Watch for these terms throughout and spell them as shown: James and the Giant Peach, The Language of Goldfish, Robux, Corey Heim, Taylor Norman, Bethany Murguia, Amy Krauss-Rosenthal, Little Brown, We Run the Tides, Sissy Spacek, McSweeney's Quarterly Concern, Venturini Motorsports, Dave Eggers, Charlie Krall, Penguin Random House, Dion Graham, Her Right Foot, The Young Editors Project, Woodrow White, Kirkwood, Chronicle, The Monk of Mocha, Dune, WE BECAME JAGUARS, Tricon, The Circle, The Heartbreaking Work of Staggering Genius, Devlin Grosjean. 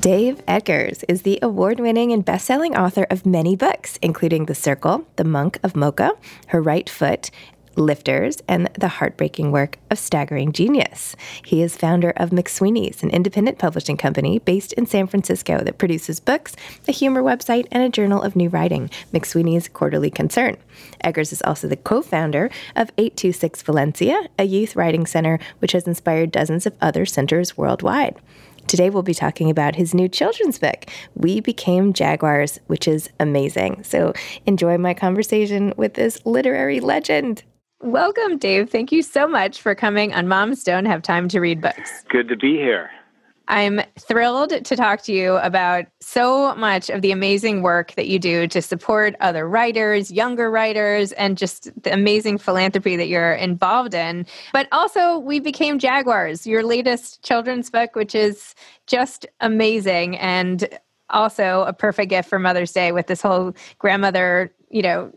Dave Eggers is the award-winning and best-selling author of many books, including The Circle, The Monk of Mocha, Her Right Foot, Lifters, and The Heartbreaking Work of Staggering Genius. He is founder of McSweeney's, an independent publishing company based in San Francisco that produces books, a humor website, and a journal of new writing, McSweeney's Quarterly Concern. Eggers is also the co-founder of 826 Valencia, a youth writing center which has inspired dozens of other centers worldwide. Today we'll be talking about his new children's book, We Became Jaguars, which is amazing. So enjoy my conversation with this literary legend. Welcome, Dave. Thank you so much for coming on Moms Don't Have Time to Read Books. Good to be here. I'm thrilled to talk to you about so much of the amazing work that you do to support other writers, younger writers, and just the amazing philanthropy that you're involved in. But also, We Became Jaguars, your latest children's book, which is just amazing, and also a perfect gift for Mother's Day with this whole grandmother, you know,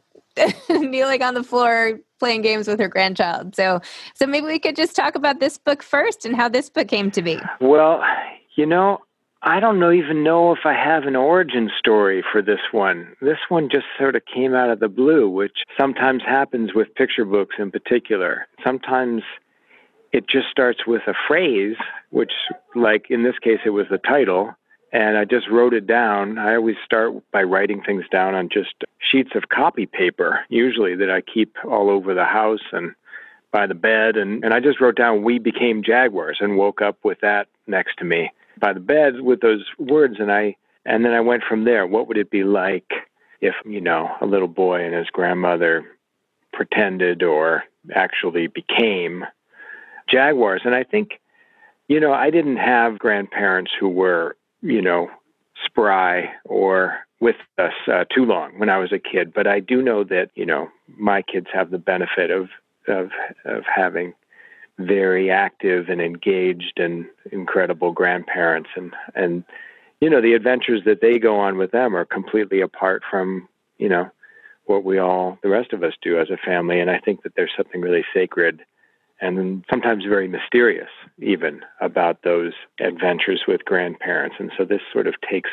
kneeling on the floor, playing games with her grandchild. So maybe we could just talk about this book first and how this book came to be. Well, you know, I don't even know if I have an origin story for this one. This one just sort of came out of the blue, which sometimes happens with picture books in particular. Sometimes it just starts with a phrase, which, like in this case, it was the title, and I just wrote it down. I always start by writing things down on just sheets of copy paper, usually, that I keep all over the house and by the bed. And I just wrote down, We Became Jaguars, and woke up with that next to me by the bed with those words. And then I went from there. What would it be like if, you know, a little boy and his grandmother pretended or actually became jaguars? And I think, you know, I didn't have grandparents who were, you know, spry or with us too long when I was a kid. But I do know that, you know, my kids have the benefit of having very active and engaged and incredible grandparents. And, you know, the adventures that they go on with them are completely apart from, you know, what we all, the rest of us do as a family. And I think that there's something really sacred and sometimes very mysterious, even, about those adventures with grandparents. And so this sort of takes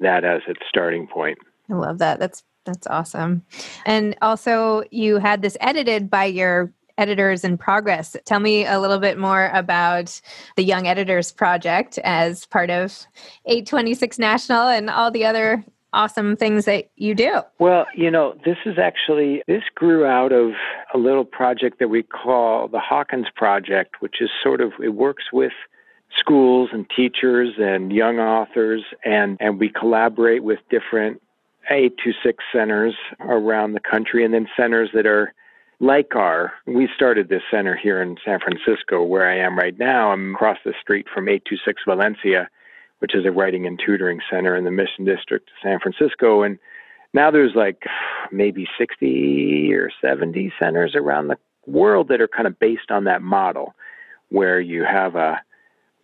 that as its starting point. I love that. That's awesome. And also, you had this edited by your editors in progress. Tell me a little bit more about the Young Editors Project as part of 826 National and all the other awesome things that you do. Well, you know, this grew out of a little project that we call the Hawkins Project, which is sort of, it works with schools and teachers and young authors, and we collaborate with different 826 centers around the country, and then centers that are like we started this center here in San Francisco, where I am right now. I'm across the street from 826 Valencia, which is a writing and tutoring center in the Mission District of San Francisco. And now there's like maybe 60 or 70 centers around the world that are kind of based on that model, where you have a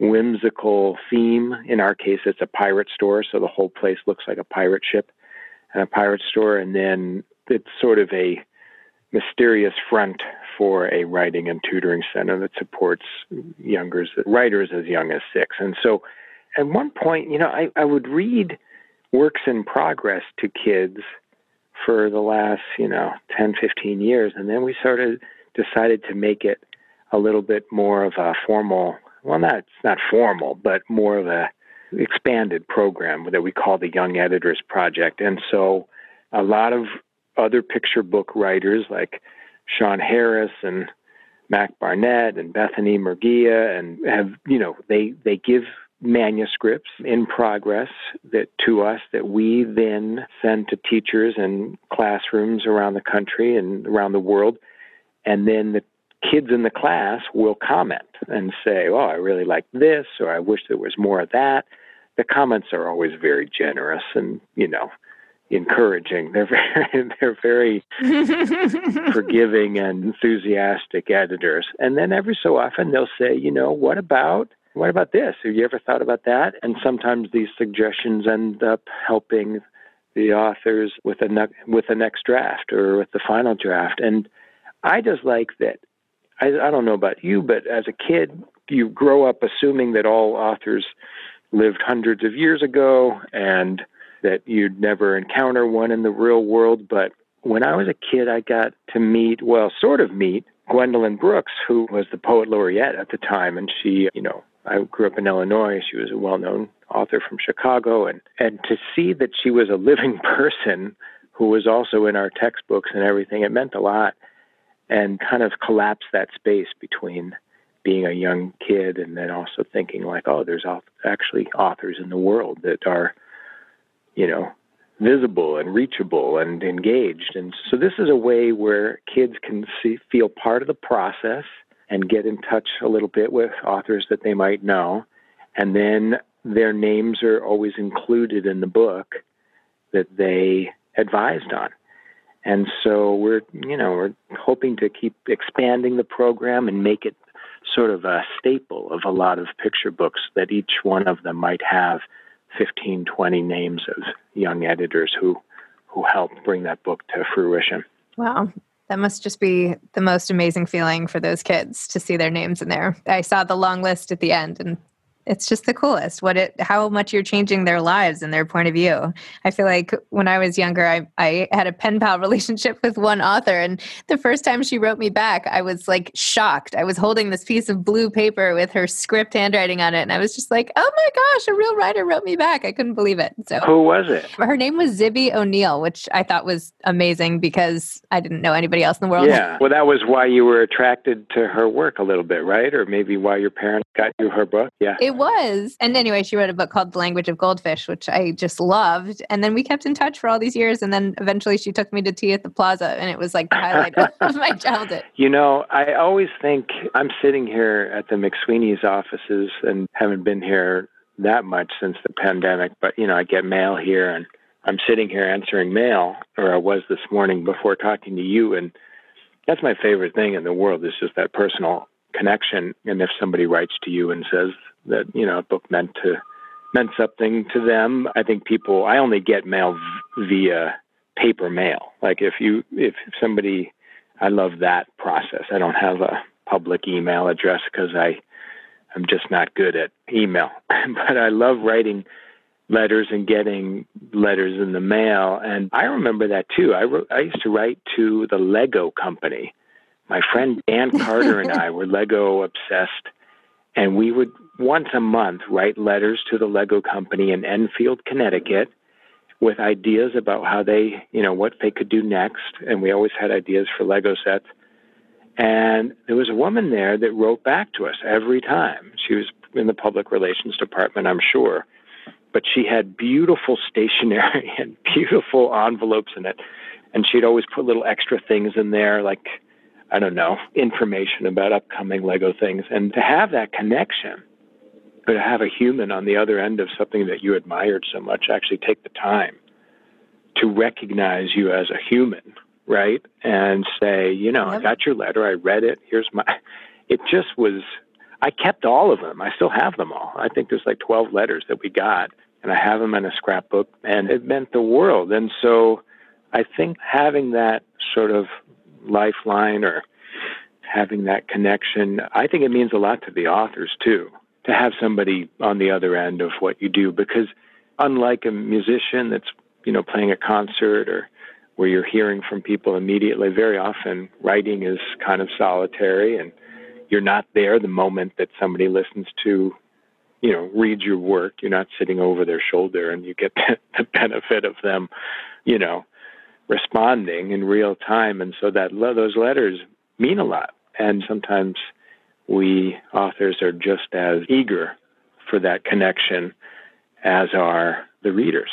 whimsical theme. In our case, it's a pirate store, so the whole place looks like a pirate ship and a pirate store. And then it's sort of a mysterious front for a writing and tutoring center that supports writers as young as 6. And so at one point, you know, I would read works in progress to kids for the last, you know, 10, 15 years. And then we sort of decided to make it a little bit more of a formal, it's not formal, but more of a expanded program that we call the Young Editors Project. And so a lot of other picture book writers like Sean Harris and Mac Barnett and Bethany Murguia they give manuscripts in progress that to us, that we then send to teachers and classrooms around the country and around the world. And then the kids in the class will comment and say, oh, I really like this, or I wish there was more of that. The comments are always very generous and, you know, encouraging. They're very forgiving and enthusiastic editors. And then every so often they'll say, you know, what about this? Have you ever thought about that? And sometimes these suggestions end up helping the authors with the next draft or with the final draft. And I just like that. I don't know about you, but as a kid, you grow up assuming that all authors lived hundreds of years ago and that you'd never encounter one in the real world. But when I was a kid, I got to meet Gwendolyn Brooks, who was the poet laureate at the time. And she, you know, I grew up in Illinois. She was a well-known author from Chicago. And to see that she was a living person who was also in our textbooks and everything, it meant a lot. And kind of collapse that space between being a young kid and then also thinking like, oh, there's actually authors in the world that are, you know, visible and reachable and engaged. And so this is a way where kids can feel part of the process and get in touch a little bit with authors that they might know. And then their names are always included in the book that they advised on. And so we're hoping to keep expanding the program and make it sort of a staple of a lot of picture books, that each one of them might have 15, 20 names of young editors who helped bring that book to fruition. Wow. That must just be the most amazing feeling for those kids to see their names in there. I saw the long list at the end, and it's just the coolest how much you're changing their lives and their point of view. I feel like when I was younger, I had a pen pal relationship with one author, and the first time she wrote me back, I was like shocked. I was holding this piece of blue paper with her script handwriting on it, and I was just like, oh my gosh, a real writer wrote me back. I couldn't believe it. So who was it? Her name was Zibby O'Neill, which I thought was amazing because I didn't know anybody else in the world. Yeah. Well, that was why you were attracted to her work a little bit, right? Or maybe why your parents got you her book. Yeah. It was. And anyway, she wrote a book called The Language of Goldfish, which I just loved. And then we kept in touch for all these years. And then eventually she took me to tea at the Plaza, and it was like the highlight of my childhood. You know, I always think I'm sitting here at the McSweeney's offices and haven't been here that much since the pandemic. But, you know, I get mail here and I'm sitting here answering mail, or I was this morning before talking to you. And that's my favorite thing in the world, is just that personal connection. And if somebody writes to you and says that, you know, a book meant something to them. I think I only get mail via paper mail. Like I love that process. I don't have a public email address because I'm just not good at email, but I love writing letters and getting letters in the mail. And I remember that too. I used to write to the Lego company. My friend Dan Carter and I were Lego obsessed, and we would once a month write letters to the Lego company in Enfield, Connecticut, with ideas about how they, you know, what they could do next. And we always had ideas for Lego sets. And there was a woman there that wrote back to us every time. She was in the public relations department, I'm sure. But she had beautiful stationery and beautiful envelopes in it. And she'd always put little extra things in there, like, I don't know, information about upcoming Lego things. And to have that connection, but to have a human on the other end of something that you admired so much, actually take the time to recognize you as a human, right? And say, you know, yep, I got your letter, I read it, here's my... It just was... I kept all of them. I still have them all. I think there's like 12 letters that we got, and I have them in a scrapbook, and it meant the world. And so I think having that sort of lifeline or having that connection, I think it means a lot to the authors too, to have somebody on the other end of what you do, because unlike a musician that's, you know, playing a concert or where you're hearing from people immediately, very often writing is kind of solitary and you're not there the moment that somebody listens to, you know, reads your work. You're not sitting over their shoulder, and you get the benefit of them, you know, responding in real time. And so that those letters mean a lot. And sometimes we authors are just as eager for that connection as are the readers.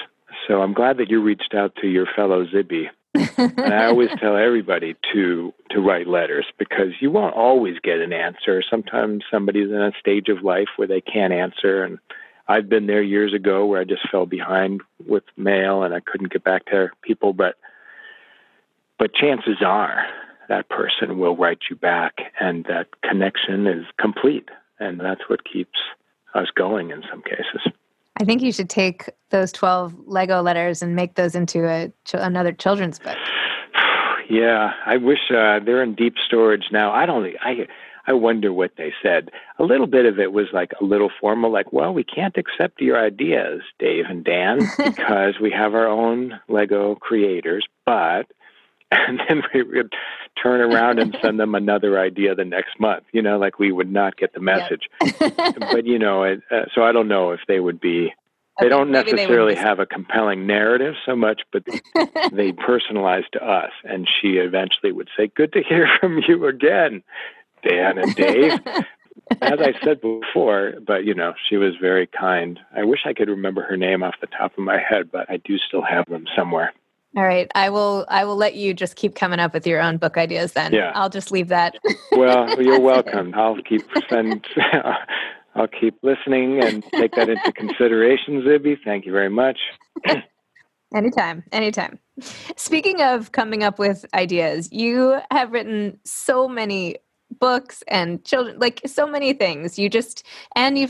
So I'm glad that you reached out to your fellow Zibby And I always tell everybody to write letters, because you won't always get an answer. Sometimes somebody's in a stage of life where they can't answer. And I've been there years ago where I just fell behind with mail and I couldn't get back to people. But chances are that person will write you back, and that connection is complete. And that's what keeps us going in some cases. I think you should take those 12 Lego letters and make those into another children's book. Yeah, I wish they're in deep storage now. I wonder what they said. A little bit of it was like a little formal, like, well, we can't accept your ideas, Dave and Dan, because we have our own Lego creators, but... And then we would turn around and send them another idea the next month, you know, like we would not get the message. Yep. But, you know, so I don't know if they would be, okay, they don't necessarily have a compelling narrative so much, but they personalized to us. And she eventually would say, good to hear from you again, Dan and Dave. As I said before, but, you know, she was very kind. I wish I could remember her name off the top of my head, but I do still have them somewhere. All right. I will let you just keep coming up with your own book ideas then. Yeah. I'll just leave that. Well, you're welcome. I'll keep listening and take that into consideration, Zibby. Thank you very much. Anytime. Speaking of coming up with ideas, you have written so many books and children, like so many things. You've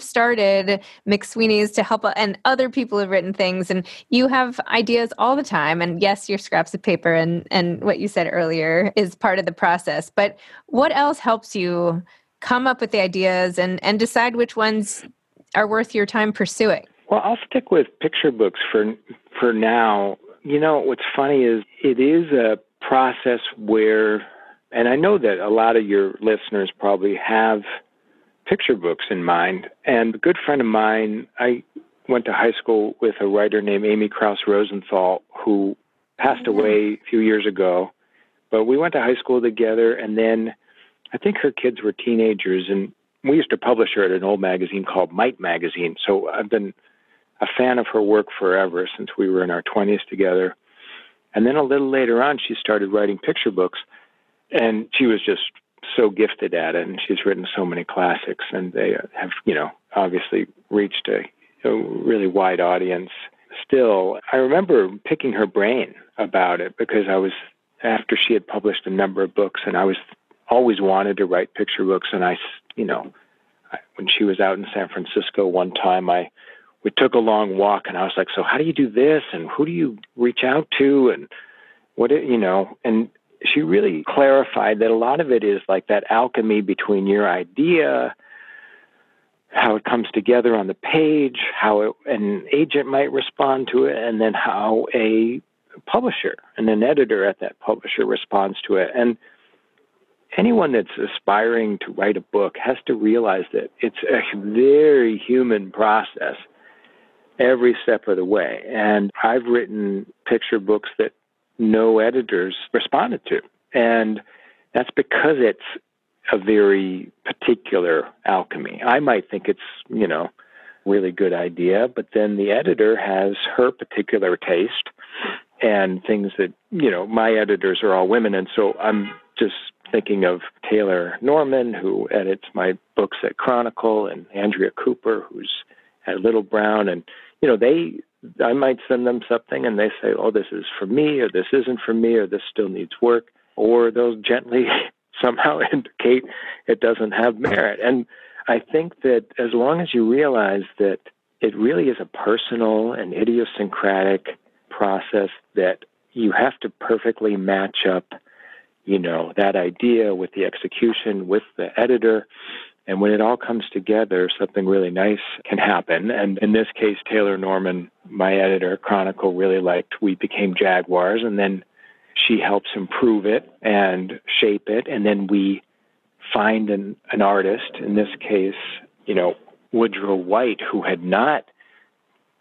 started McSweeney's to help, and other people have written things, and you have ideas all the time. And yes, your scraps of paper and what you said earlier is part of the process. But what else helps you come up with the ideas and decide which ones are worth your time pursuing? Well, I'll stick with picture books for now. You know, what's funny is it is a process where... And I know that a lot of your listeners probably have picture books in mind. And a good friend of mine, I went to high school with a writer named Amy Krauss-Rosenthal, who passed away a few years ago. But we went to high school together, and then I think her kids were teenagers. And we used to publish her at an old magazine called Might Magazine. So I've been a fan of her work forever, since we were in our 20s together. And then a little later on, she started writing picture books. And she was just so gifted at it, and she's written so many classics, and they have, you know, obviously reached a really wide audience still. I remember picking her brain about it, because I was, after she had published a number of books, and I was always wanted to write picture books, and when she was out in San Francisco one time, we took a long walk, and I was like, so how do you do this, and who do you reach out to, and what, you know, and she really clarified that a lot of it is like that alchemy between your idea, how it comes together on the page, how an agent might respond to it, and then how a publisher and an editor at that publisher responds to it. And anyone that's aspiring to write a book has to realize that it's a very human process every step of the way. And I've written picture books that no editors responded to. And that's because it's a very particular alchemy. I might think it's, you know, really good idea, but then the editor has her particular taste and things that, you know, my editors are all women. And so I'm just thinking of Taylor Norman, who edits my books at Chronicle, and Andrea Cooper, who's at Little Brown. And, you know, I might send them something and they say, oh, this is for me, or this isn't for me, or this still needs work, or they'll gently somehow indicate it doesn't have merit. And I think that as long as you realize that it really is a personal and idiosyncratic process, that you have to perfectly match up, you know, that idea with the execution, with the editor. And when it all comes together, something really nice can happen. And in this case, Taylor Norman, my editor, Chronicle, really liked We Became Jaguars. And then she helps improve it and shape it. And then we find an artist, in this case, you know, Woodrow White, who had not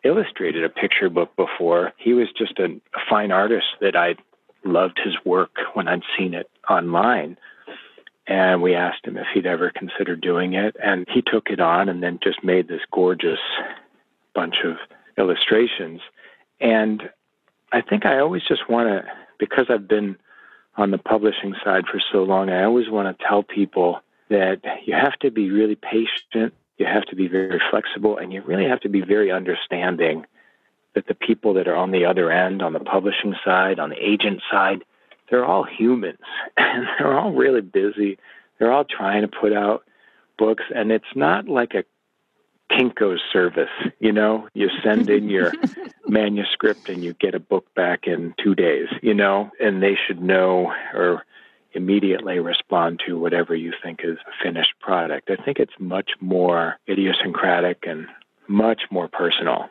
illustrated a picture book before. He was just a fine artist that I loved his work when I'd seen it online. And we asked him if he'd ever considered doing it. And he took it on and then just made this gorgeous bunch of illustrations. And I think I always just want to because I've been on the publishing side for so long, I always want to tell people that you have to be really patient, you have to be very flexible, and you really have to be very understanding that the people that are on the other end, on the publishing side, on the agent side, they're all humans, and they're all really busy. They're all trying to put out books, and it's not like a Kinko service, you know? You send in your manuscript and you get a book back in 2 days, you know? And they should know or immediately respond to whatever you think is a finished product. I think it's much more idiosyncratic and much more personal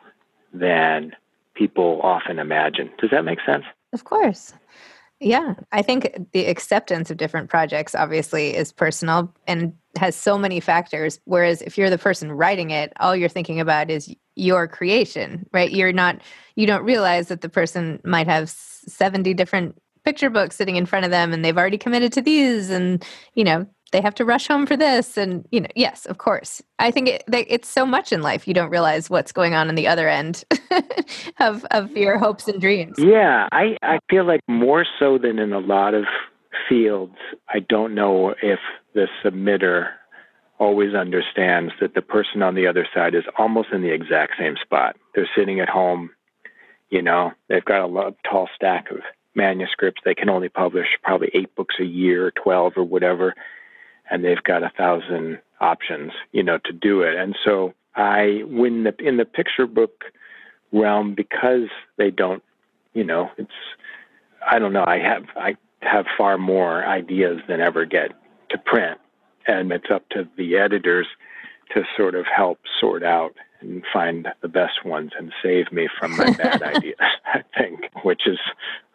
than people often imagine. Does that make sense? Of course. Yeah. I think the acceptance of different projects obviously is personal and has so many factors. Whereas if you're the person writing it, all you're thinking about is your creation, right? You don't realize that the person might have 70 different picture books sitting in front of them and they've already committed to these and, you know, they have to rush home for this. And, you know, yes, of course. I think it's so much in life. You don't realize what's going on the other end of your hopes and dreams. Yeah. I feel like more so than in a lot of fields, I don't know if the submitter always understands that the person on the other side is almost in the exact same spot. They're sitting at home, you know, they've got a tall stack of manuscripts. They can only publish probably 8 books a year, 12 or whatever. And they've got 1,000 options, you know, to do it. And so in the picture book realm, because they don't, you know, I have far more ideas than ever get to print. And it's up to the editors to sort of help sort out and find the best ones and save me from my bad ideas, I think, which is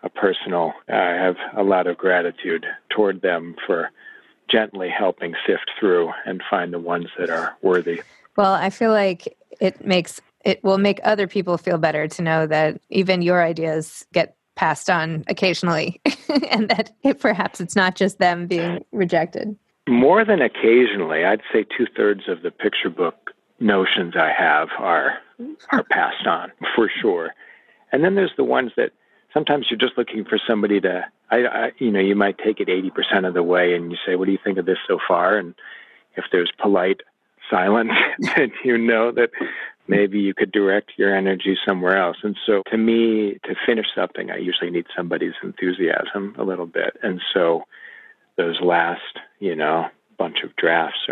a personal, I have a lot of gratitude toward them for gently helping sift through and find the ones that are worthy. Well, I feel like it will make other people feel better to know that even your ideas get passed on occasionally and that perhaps it's not just them being rejected. More than occasionally, I'd say 2/3 of the picture book notions I have are passed on for sure. And then there's the ones that sometimes you're just looking for somebody to, you know, you might take it 80% of the way and you say, what do you think of this so far? And if there's polite silence, then you know that maybe you could direct your energy somewhere else. And so to me, to finish something, I usually need somebody's enthusiasm a little bit. And so those last, you know, bunch of drafts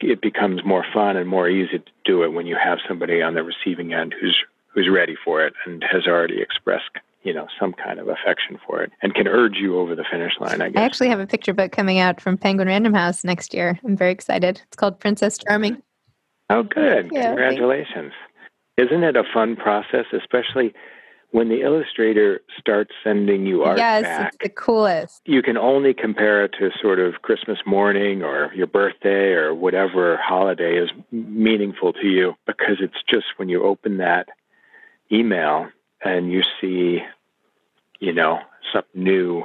it becomes more fun and more easy to do it when you have somebody on the receiving end who's ready for it and has already expressed, you know, some kind of affection for it and can urge you over the finish line, I guess. I actually have a picture book coming out from Penguin Random House next year. I'm very excited. It's called Princess Charming. Oh, good. Yeah, congratulations. Thanks. Isn't it a fun process, especially when the illustrator starts sending you art back? Yes, it's the coolest. You can only compare it to sort of Christmas morning or your birthday or whatever holiday is meaningful to you, because it's just when you open that email and you see, you know, some new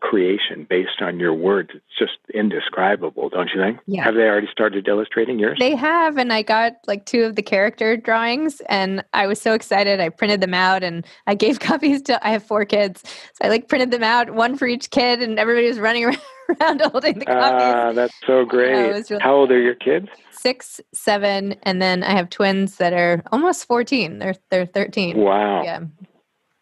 creation based on your words. It's just indescribable, don't you think? Yeah. Have they already started illustrating yours? They have, and I got like 2 of the character drawings, and I was so excited. I printed them out, and I gave copies to, I have 4 kids, so I like printed them out, one for each kid, and everybody was running around holding the copies. Ah, that's so great. Really How old are your kids? 6, 7, and then I have twins that are almost 14. They're 13. Wow. Yeah.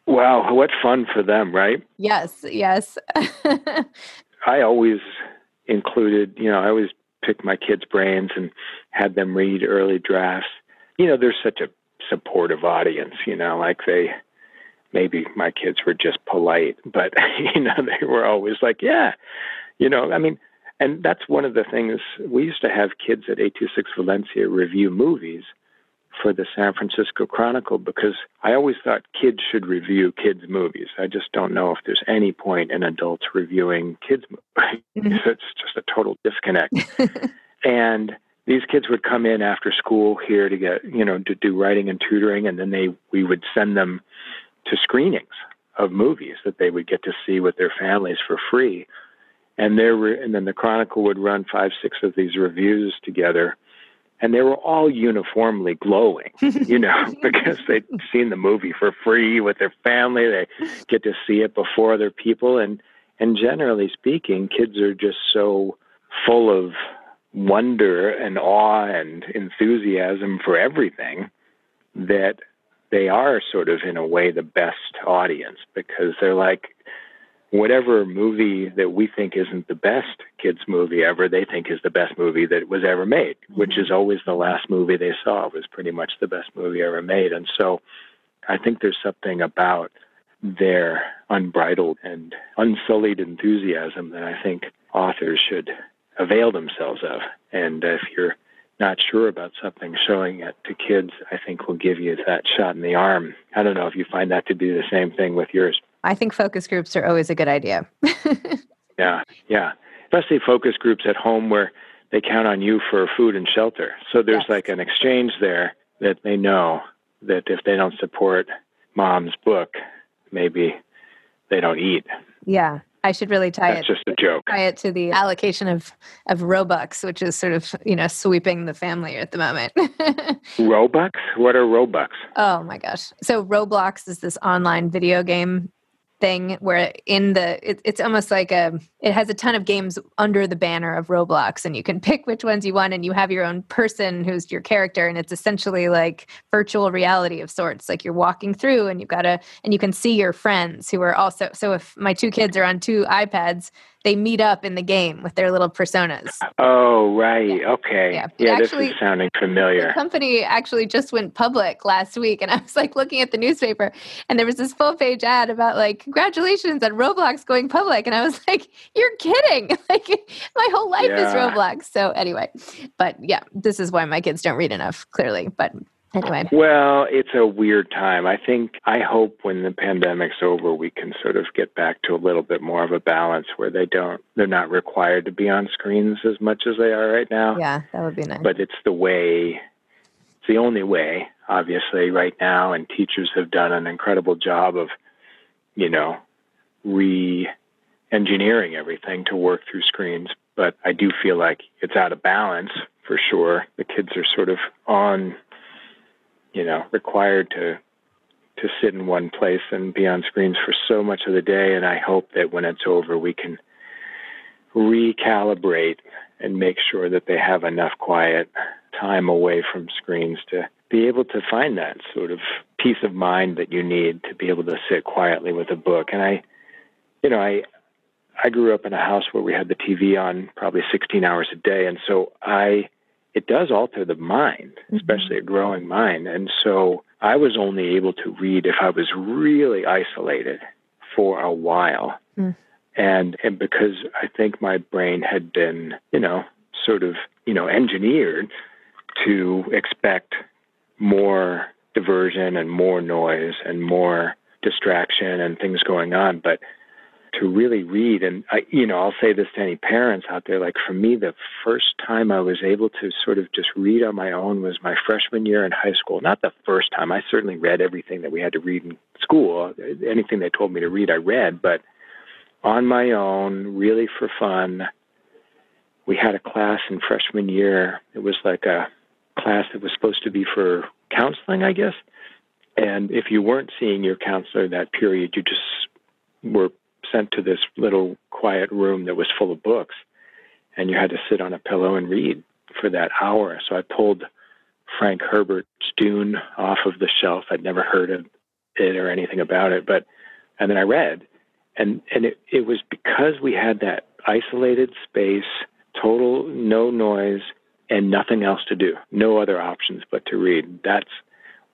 Wow, what fun for them, right? Yes, yes. I always included, you know, I always picked my kids' brains and had them read early drafts. You know, they're such a supportive audience, you know, like maybe my kids were just polite, but, you know, they were always like, yeah, you know, I mean, and that's one of the things. We used to have kids at 826 Valencia review movies for the San Francisco Chronicle, because I always thought kids should review kids' movies. I just don't know if there's any point in adults reviewing kids' movies. Mm-hmm. It's just a total disconnect. And these kids would come in after school here to get, you know, to do writing and tutoring, and then we would send them to screenings of movies that they would get to see with their families for free. And then the Chronicle would run 5, 6 of these reviews together And they were all uniformly glowing, you know, because they'd seen the movie for free with their family. They get to see it before other people. And generally speaking, kids are just so full of wonder and awe and enthusiasm for everything that they are sort of, in a way, the best audience, because they're like, whatever movie that we think isn't the best kids movie ever, they think is the best movie that was ever made, which is always the last movie they saw was pretty much the best movie ever made. And so I think there's something about their unbridled and unsullied enthusiasm that I think authors should avail themselves of. And if you're not sure about something, showing it to kids, I think, will give you that shot in the arm. I don't know if you find that to be the same thing with yours. I think focus groups are always a good idea. Yeah. Especially focus groups at home where they count on you for food and shelter. So there's like an exchange there that they know that if they don't support mom's book, maybe they don't eat. Yeah. I should really tie it to the allocation of Robux, which is sort of, you know, sweeping the family at the moment. Robux? What are Robux? Oh my gosh. So Roblox is this online video game thing where it's almost like it has a ton of games under the banner of Roblox, and you can pick which ones you want, and you have your own person who's your character, and it's essentially like virtual reality of sorts. Like you're walking through and you can see your friends who are also, so if my two kids are on two iPads, they meet up in the game with their little personas. Oh, right. Yeah. Okay. Yeah, this is sounding familiar. The company actually just went public last week, and I was like looking at the newspaper, and there was this full-page ad about like, congratulations on Roblox going public. And I was like, you're kidding. Like my whole life is Roblox. So anyway, but yeah, this is why my kids don't read enough, clearly. But anyway. Well, it's a weird time. I hope when the pandemic's over, we can sort of get back to a little bit more of a balance where they're not required to be on screens as much as they are right now. Yeah, that would be nice. But it's the only way, obviously, right now. And teachers have done an incredible job of, you know, re-engineering everything to work through screens. But I do feel like it's out of balance for sure. The kids are sort of required to sit in one place and be on screens for so much of the day. And I hope that when it's over, we can recalibrate and make sure that they have enough quiet time away from screens to be able to find that sort of peace of mind that you need to be able to sit quietly with a book. And I grew up in a house where we had the TV on probably 16 hours a day. And so it does alter the mind, especially a growing mind. And so I was only able to read if I was really isolated for a while. And because I think my brain had been, engineered to expect more diversion and more noise and more distraction and things going on. But to really read, and I'll say this to any parents out there, like for me, the first time I was able to sort of just read on my own was my freshman year in high school. Not the first time. I certainly read everything that we had to read in school. Anything they told me to read, I read. But on my own, really for fun, we had a class in freshman year. It was like a class that was supposed to be for counseling, I guess. And if you weren't seeing your counselor that period, you just were sent to this little quiet room that was full of books, and you had to sit on a pillow and read for that hour. So I pulled Frank Herbert's Dune off of the shelf. I'd never heard of it or anything about it, and then I read. And it was because we had that isolated space, total no noise, and nothing else to do, no other options but to read. That's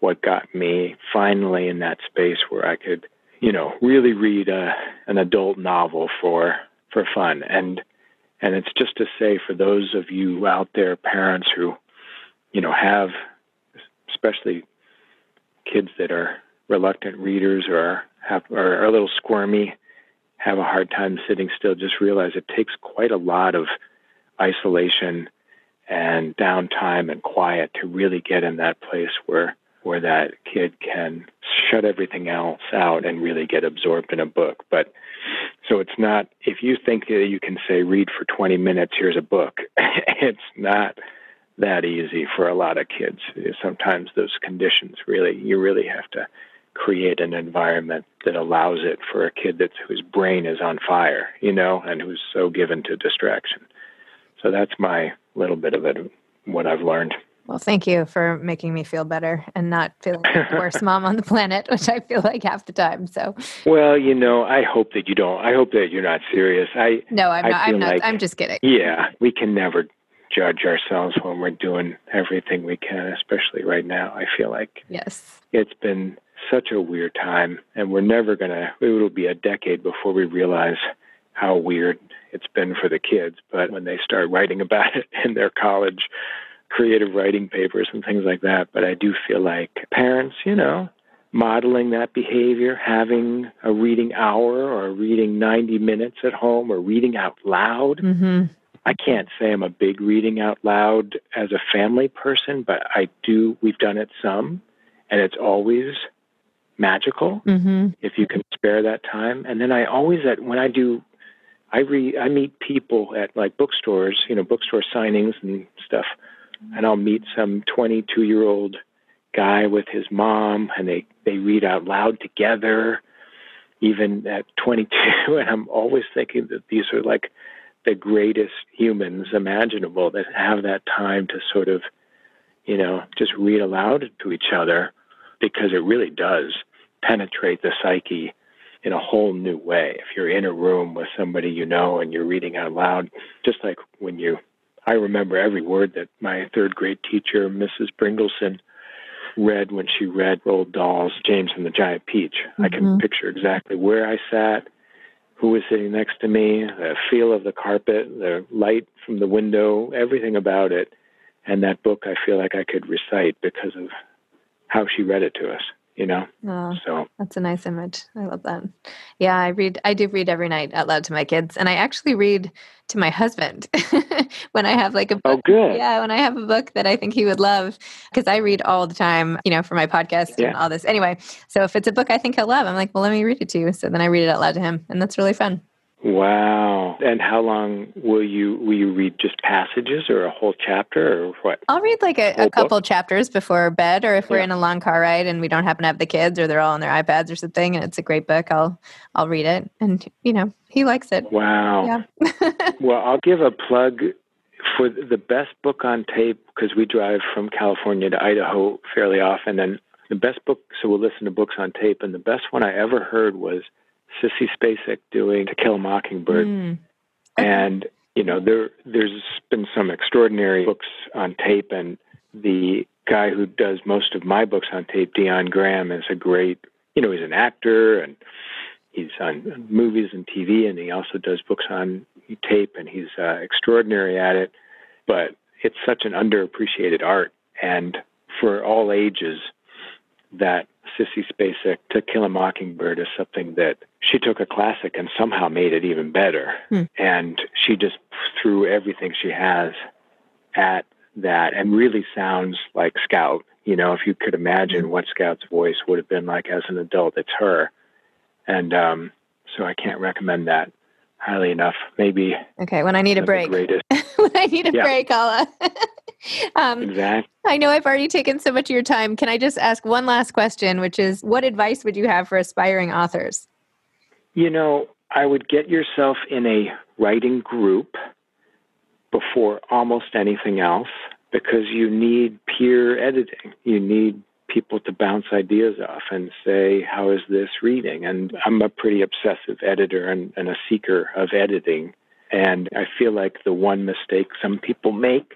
what got me finally in that space where I could really read an adult novel for fun. And it's just to say, for those of you out there, parents who, have especially kids that are reluctant readers or are a little squirmy, have a hard time sitting still, just realize it takes quite a lot of isolation and downtime and quiet to really get in that place where that kid can shut everything else out and really get absorbed in a book. But so it's not, if you think that you can say, read for 20 minutes, here's a book, it's not that easy for a lot of kids. Sometimes those conditions really, you really have to create an environment that allows it for a kid that's, whose brain is on fire, you know, and who's so given to distraction. So that's my little bit of it, what I've learned. Well, thank you for making me feel better and not feeling like the worst mom on the planet, which I feel like half the time. So, well, you know, I hope that you don't. I hope that you're not serious. No, I'm not. Like, I'm just kidding. Yeah, we can never judge ourselves when we're doing everything we can, especially right now. I feel like it's been such a weird time, and we're never gonna. It'll be a decade before we realize how weird it's been for the kids. But when they start writing about it in their college creative writing papers and things like that. But I do feel like parents, you know, modeling that behavior, having a reading hour or reading 90 minutes at home or reading out loud. Mm-hmm. I can't say I'm a big reading out loud as a family person, but I do, we've done it some, and it's always magical if you can spare that time. And then I always, when I do, I meet people at like bookstores, you know, bookstore signings and stuff. And I'll meet some 22-year-old guy with his mom, and they read out loud together, even at 22. And I'm always thinking that these are like the greatest humans imaginable that have that time to sort of, you know, just read aloud to each other, because it really does penetrate the psyche in a whole new way. If you're in a room with somebody you know and you're reading out loud, just like when you... I remember every word that my third grade teacher, Mrs. Bringelson, read when she read Roald Dahl's James and the Giant Peach. Mm-hmm. I can picture exactly where I sat, who was sitting next to me, the feel of the carpet, the light from the window, everything about it. And that book, I feel like I could recite because of how she read it to us, you know? Oh, so that's a nice image. I love that. Yeah, I do read every night out loud to my kids, and I actually read to my husband when I have like a book. Oh, good. Yeah, when I have a book that I think he would love, because I read all the time, you know, for my podcast and all this. Anyway, so if it's a book I think he'll love, I'm like, well, let me read it to you. So then I read it out loud to him, and that's really fun. Wow. And how long will you read, just passages or a whole chapter or what? I'll read like a couple chapters before bed, or if we're in a long car ride and we don't happen to have the kids or they're all on their iPads or something and it's a great book, I'll read it, and you know, he likes it. Wow. Yeah. Well, I'll give a plug for the best book on tape, because we drive from California to Idaho fairly often, and the best book, so we'll listen to books on tape, and the best one I ever heard was Sissy Spacek doing To Kill a Mockingbird. Mm. Okay. And, you know, there's been some extraordinary books on tape, and the guy who does most of my books on tape, Dion Graham, is a great, you know, he's an actor, and he's on movies and TV, and he also does books on tape, and he's extraordinary at it. But it's such an underappreciated art, and for all ages, that Sissy Spacek, To Kill a Mockingbird, is something that she took a classic and somehow made it even better. Mm. And she just threw everything she has at that, and really sounds like Scout. You know, if you could imagine what Scout's voice would have been like as an adult, it's her. And so I can't recommend that highly enough. Maybe. Okay, when I need a break. When I need a break, I'll... exactly. I know I've already taken so much of your time. Can I just ask one last question, which is, what advice would you have for aspiring authors? You know, I would get yourself in a writing group before almost anything else, because you need peer editing. You need people to bounce ideas off and say, how is this reading? And I'm a pretty obsessive editor and a seeker of editing. And I feel like the one mistake some people make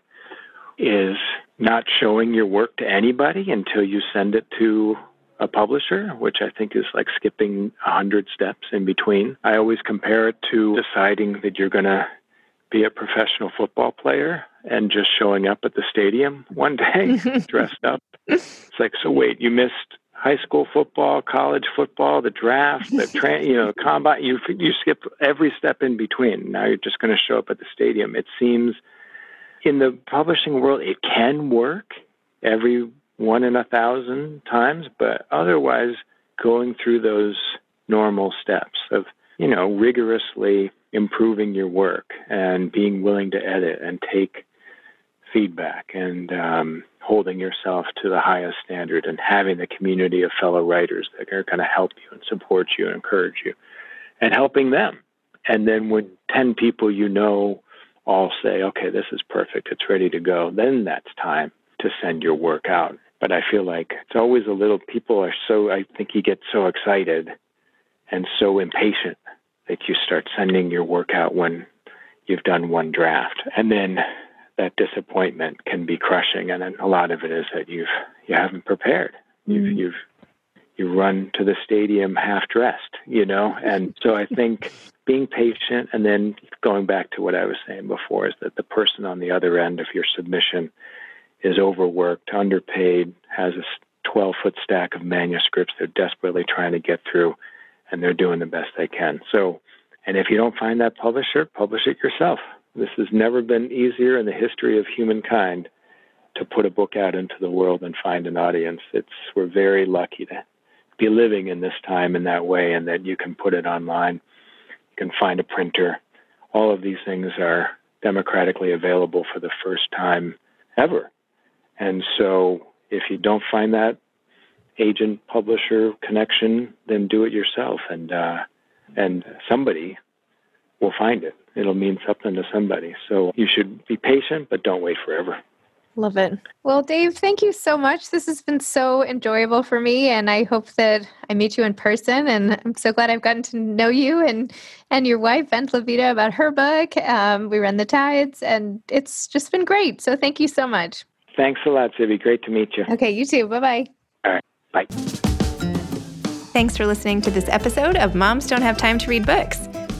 is not showing your work to anybody until you send it to a publisher, which I think is like skipping 100 steps in between. I always compare it to deciding that you're going to be a professional football player and just showing up at the stadium one day dressed up. It's like, so wait, you missed high school football, college football, the draft, the combine. You skip every step in between. Now you're just going to show up at the stadium. It seems... in the publishing world, it can work every 1 in 1,000 times, but otherwise going through those normal steps of, you know, rigorously improving your work and being willing to edit and take feedback and holding yourself to the highest standard and having the community of fellow writers that are going to help you and support you and encourage you and helping them. And then when 10 people you know all say, okay, this is perfect, it's ready to go, then that's time to send your work out. But I feel like it's always a little, people are so, I think you get so excited and so impatient that you start sending your work out when you've done one draft. And then that disappointment can be crushing. And then a lot of it is that you haven't prepared. You run to the stadium half-dressed, you know? And so I think being patient, and then going back to what I was saying before, is that the person on the other end of your submission is overworked, underpaid, has a 12-foot stack of manuscripts they're desperately trying to get through, and they're doing the best they can. So, and if you don't find that publisher, publish it yourself. This has never been easier in the history of humankind to put a book out into the world and find an audience. We're very lucky to be living in this time in that way, and that you can put it online, you can find a printer. All of these things are democratically available for the first time ever. And so if you don't find that agent publisher connection, then do it yourself, and somebody will find it. It'll mean something to somebody. So you should be patient, but don't wait forever. Love it. Well, Dave, thank you so much. This has been so enjoyable for me, and I hope that I meet you in person. And I'm so glad I've gotten to know you and your wife, Bent Levita, about her book, We Run the Tides, and it's just been great. So thank you so much. Thanks a lot, Zibby. Great to meet you. Okay, you too. Bye-bye. All right. Bye. Thanks for listening to this episode of Moms Don't Have Time to Read Books.